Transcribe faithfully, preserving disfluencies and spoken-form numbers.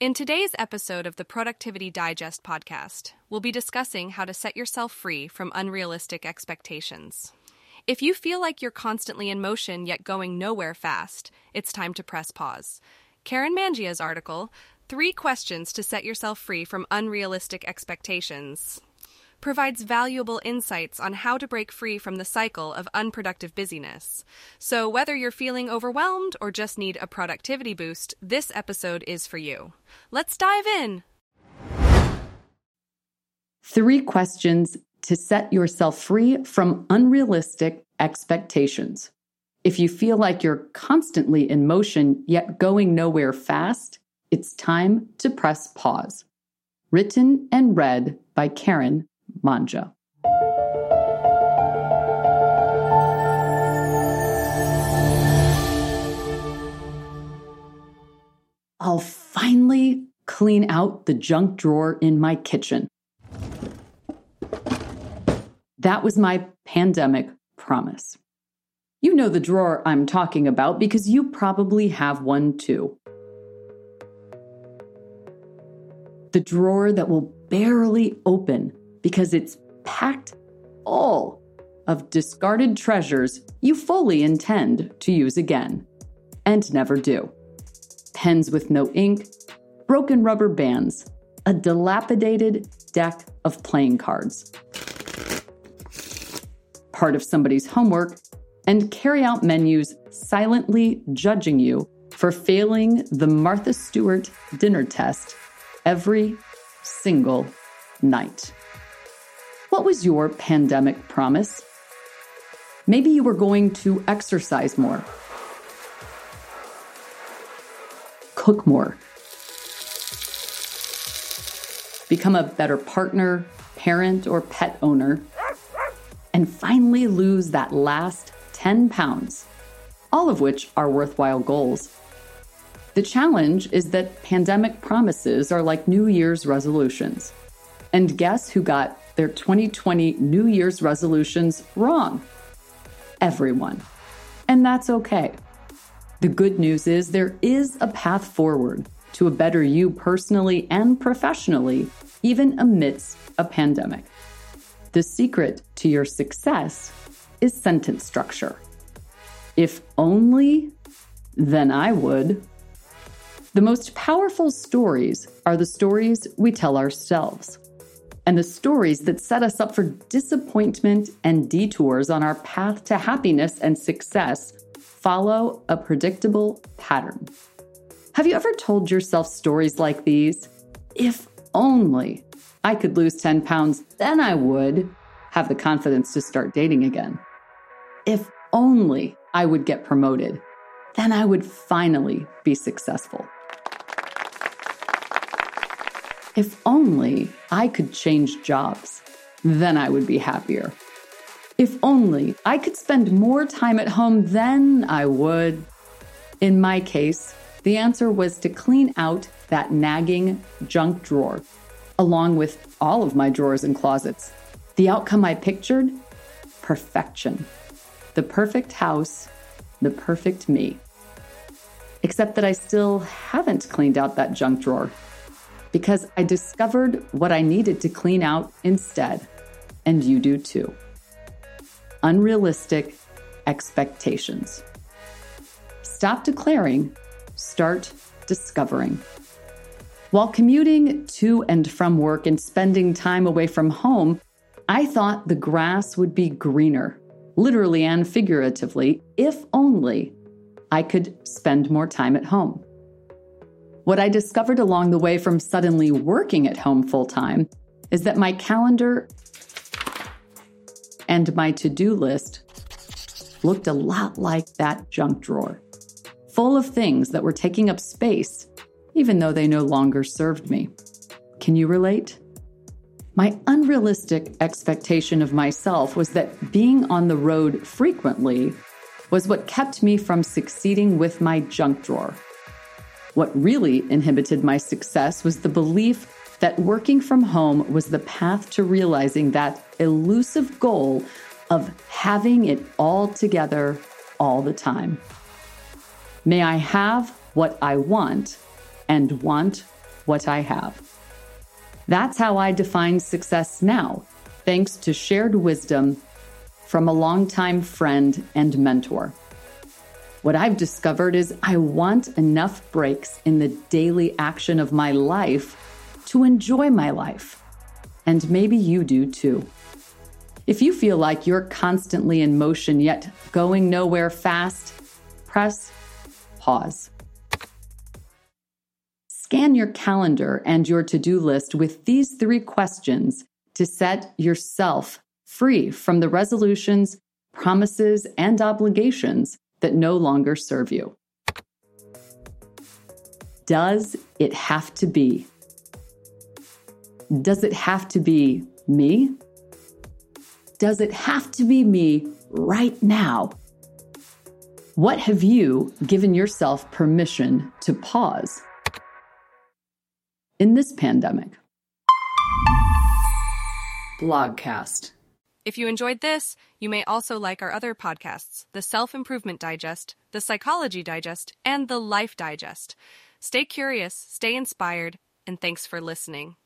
In today's episode of the Productivity Digest podcast, we'll be discussing how to set yourself free from unrealistic expectations. If you feel like you're constantly in motion yet going nowhere fast, it's time to press pause. Karen Mangia's article, Three Questions to Set Yourself Free from Unrealistic Expectations, provides valuable insights on how to break free from the cycle of unproductive busyness. So whether you're feeling overwhelmed or just need a productivity boost, this episode is for you. Let's dive in. Three questions to set yourself free from unrealistic expectations. If you feel like you're constantly in motion yet going nowhere fast, it's time to press pause. Written and read by Karen Mangia. I'll finally clean out the junk drawer in my kitchen. That was my pandemic promise. You know the drawer I'm talking about because you probably have one too. The drawer that will barely open because it's packed all of discarded treasures you fully intend to use again and never do. Pens with no ink, broken rubber bands, a dilapidated deck of playing cards, part of somebody's homework, and carry-out menus silently judging you for failing the Martha Stewart dinner test every single night. What was your pandemic promise? Maybe you were going to exercise more, cook more, become a better partner, parent, or pet owner, and finally lose that last ten pounds, all of which are worthwhile goals. The challenge is that pandemic promises are like New Year's resolutions. And guess who got their twenty twenty New Year's resolutions wrong? Everyone. And that's okay. The good news is there is a path forward to a better you personally and professionally, even amidst a pandemic. The secret to your success is sentence structure. If only, then I would. The most powerful stories are the stories we tell ourselves, and the stories that set us up for disappointment and detours on our path to happiness and success follow a predictable pattern. Have you ever told yourself stories like these? If only I could lose ten pounds, then I would have the confidence to start dating again. If only I would get promoted, then I would finally be successful. If only I could change jobs, then I would be happier. If only I could spend more time at home, then I would. In my case, the answer was to clean out that nagging junk drawer, along with all of my drawers and closets. The outcome I pictured? Perfection. The perfect house, the perfect me. Except that I still haven't cleaned out that junk drawer, because I discovered what I needed to clean out instead, and you do too. Unrealistic expectations. Stop declaring, start discovering. While commuting to and from work and spending time away from home, I thought the grass would be greener, literally and figuratively, if only I could spend more time at home. What I discovered along the way from suddenly working at home full-time is that my calendar and my to-do list looked a lot like that junk drawer, full of things that were taking up space, even though they no longer served me. Can you relate? My unrealistic expectation of myself was that being on the road frequently was what kept me from succeeding with my junk drawer. What really inhibited my success was the belief that working from home was the path to realizing that elusive goal of having it all together all the time. May I have what I want and want what I have. That's how I define success now, thanks to shared wisdom from a longtime friend and mentor. What I've discovered is I want enough breaks in the daily action of my life to enjoy my life. And maybe you do too. If you feel like you're constantly in motion yet going nowhere fast, press pause. Scan your calendar and your to-do list with these three questions to set yourself free from the resolutions, promises, and obligations that no longer serve you. Does it have to be? Does it have to be me? Does it have to be me right now? What have you given yourself permission to pause in this pandemic? Blogcast. If you enjoyed this, you may also like our other podcasts, the Self Improvement Digest, the Psychology Digest, and the Life Digest. Stay curious, stay inspired, and thanks for listening.